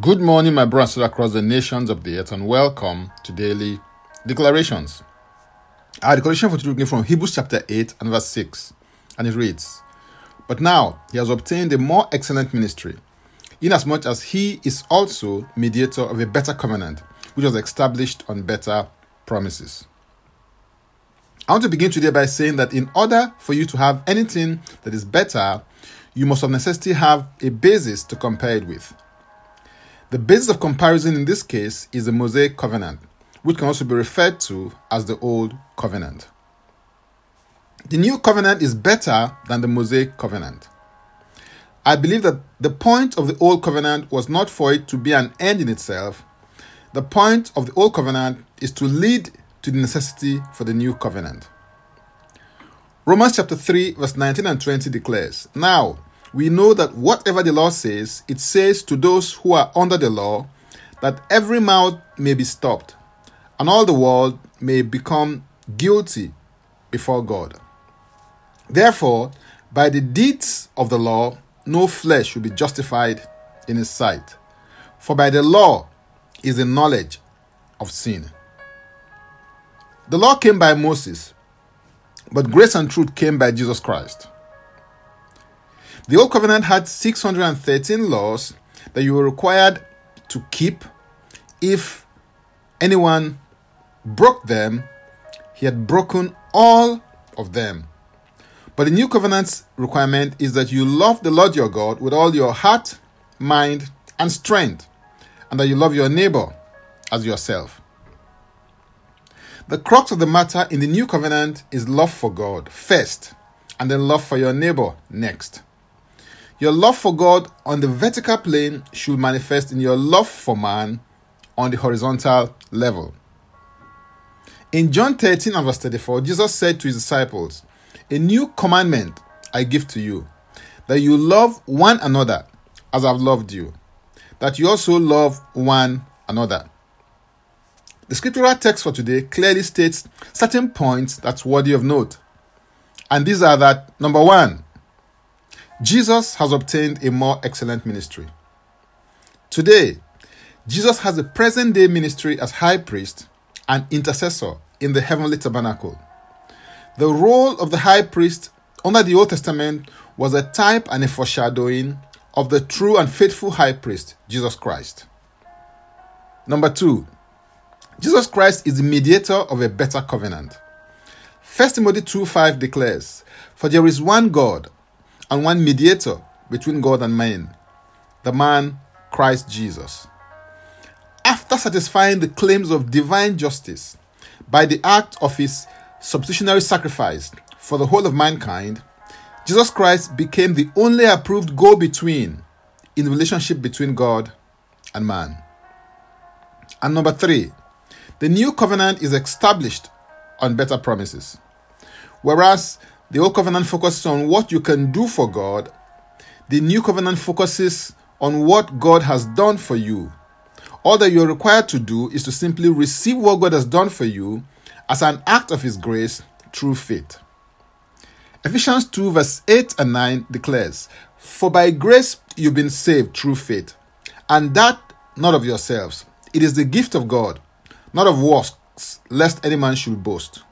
Good morning, my brothers across the nations of the earth, and welcome to Daily Declarations. Our declaration for today came from Hebrews chapter 8 and verse 6, and it reads, "But now he has obtained a more excellent ministry, inasmuch as he is also mediator of a better covenant, which was established on better promises." I want to begin today by saying that in order for you to have anything that is better, you must of necessity have a basis to compare it with. The basis of comparison in this case is the Mosaic Covenant, which can also be referred to as the Old Covenant. The New Covenant is better than the Mosaic Covenant. I believe that the point of the Old Covenant was not for it to be an end in itself. The point of the Old Covenant is to lead to the necessity for the New Covenant. Romans chapter 3 verse 19 and 20 declares, "Now, we know that whatever the law says, it says to those who are under the law, that every mouth may be stopped, and all the world may become guilty before God. Therefore, by the deeds of the law, no flesh will be justified in his sight, for by the law is the knowledge of sin." The law came by Moses, but grace and truth came by Jesus Christ. The Old Covenant had 613 laws that you were required to keep. If anyone broke them, he had broken all of them. But the New Covenant's requirement is that you love the Lord your God with all your heart, mind, and strength, and that you love your neighbor as yourself. The crux of the matter in the New Covenant is love for God first, and then love for your neighbor next. Your love for God on the vertical plane should manifest in your love for man on the horizontal level. In John 13 and verse 34, Jesus said to his disciples, "A new commandment I give to you, that you love one another as I've loved you, that you also love one another." The scriptural text for today clearly states certain points that's worthy of note. And these are that, number one, Jesus has obtained a more excellent ministry. Today, Jesus has a present-day ministry as high priest and intercessor in the heavenly tabernacle. The role of the high priest under the Old Testament was a type and a foreshadowing of the true and faithful high priest, Jesus Christ. Number two, Jesus Christ is the mediator of a better covenant. 1 Timothy 2:5 declares, "For there is one God, and one mediator between God and man, the man Christ Jesus." After satisfying the claims of divine justice by the act of his substitutionary sacrifice for the whole of mankind, Jesus Christ became the only approved go-between in the relationship between God and man. And number three, the new covenant is established on better promises. Whereas the Old Covenant focuses on what you can do for God, the New Covenant focuses on what God has done for you. All that you are required to do is to simply receive what God has done for you as an act of His grace through faith. Ephesians 2 verse 8 and 9 declares, "For by grace you've been saved through faith, and that not of yourselves. It is the gift of God, not of works, lest any man should boast."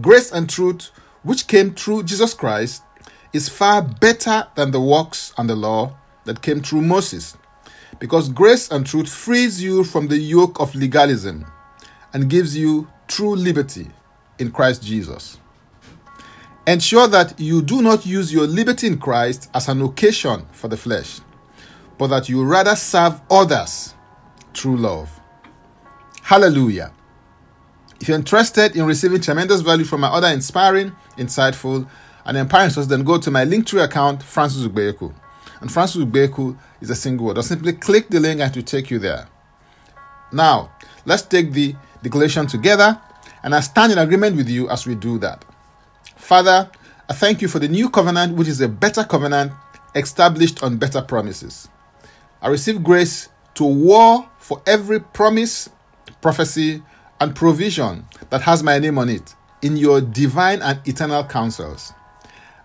Grace and truth, which came through Jesus Christ, is far better than the works and the law that came through Moses, because grace and truth frees you from the yoke of legalism and gives you true liberty in Christ Jesus. Ensure that you do not use your liberty in Christ as an occasion for the flesh, but that you rather serve others through love. Hallelujah. If you're interested in receiving tremendous value from my other inspiring, insightful, and empowering sources, then go to my Linktree account, Francis Ubeiku. And Francis Ubeiku is a single word. Or simply click the link and it will take you there. Now, let's take the declaration together, and I stand in agreement with you as we do that. Father, I thank you for the new covenant, which is a better covenant established on better promises. I receive grace to war for every promise, prophecy, and provision that has my name on it in your divine and eternal counsels.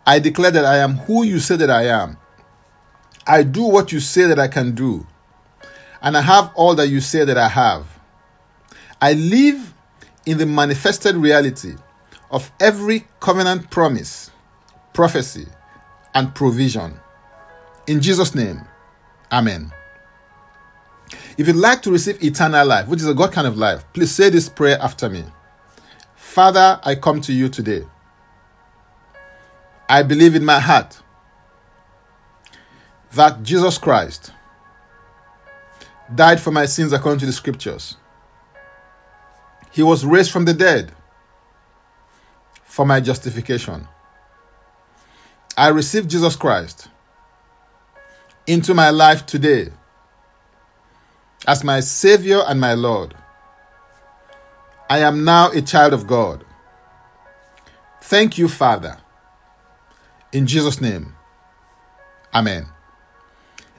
I declare that I am who you say that I am. I do what you say that I can do. and I have all that you say that I have. I live in the manifested reality of every covenant promise, prophecy, and provision. In Jesus' name, Amen. If you'd like to receive eternal life, which is a God kind of life, please say this prayer after me. Father, I come to you today. I believe in my heart that Jesus Christ died for my sins according to the scriptures. He was raised from the dead for my justification. I receive Jesus Christ into my life today as my Savior and my Lord. I am now a child of God. Thank you, Father. In Jesus' name, Amen.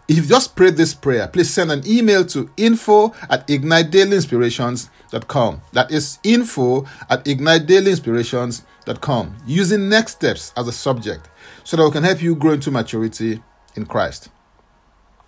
If you've just prayed this prayer, please send an email to info@ignitedailyinspirations.com. That is info@ignitedailyinspirations.com, using next steps as a subject so that we can help you grow into maturity in Christ.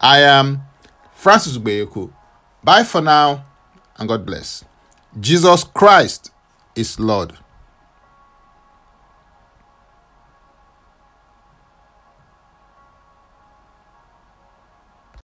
I am Francis Ubeiku. Bye for now, and God bless. Jesus Christ is Lord.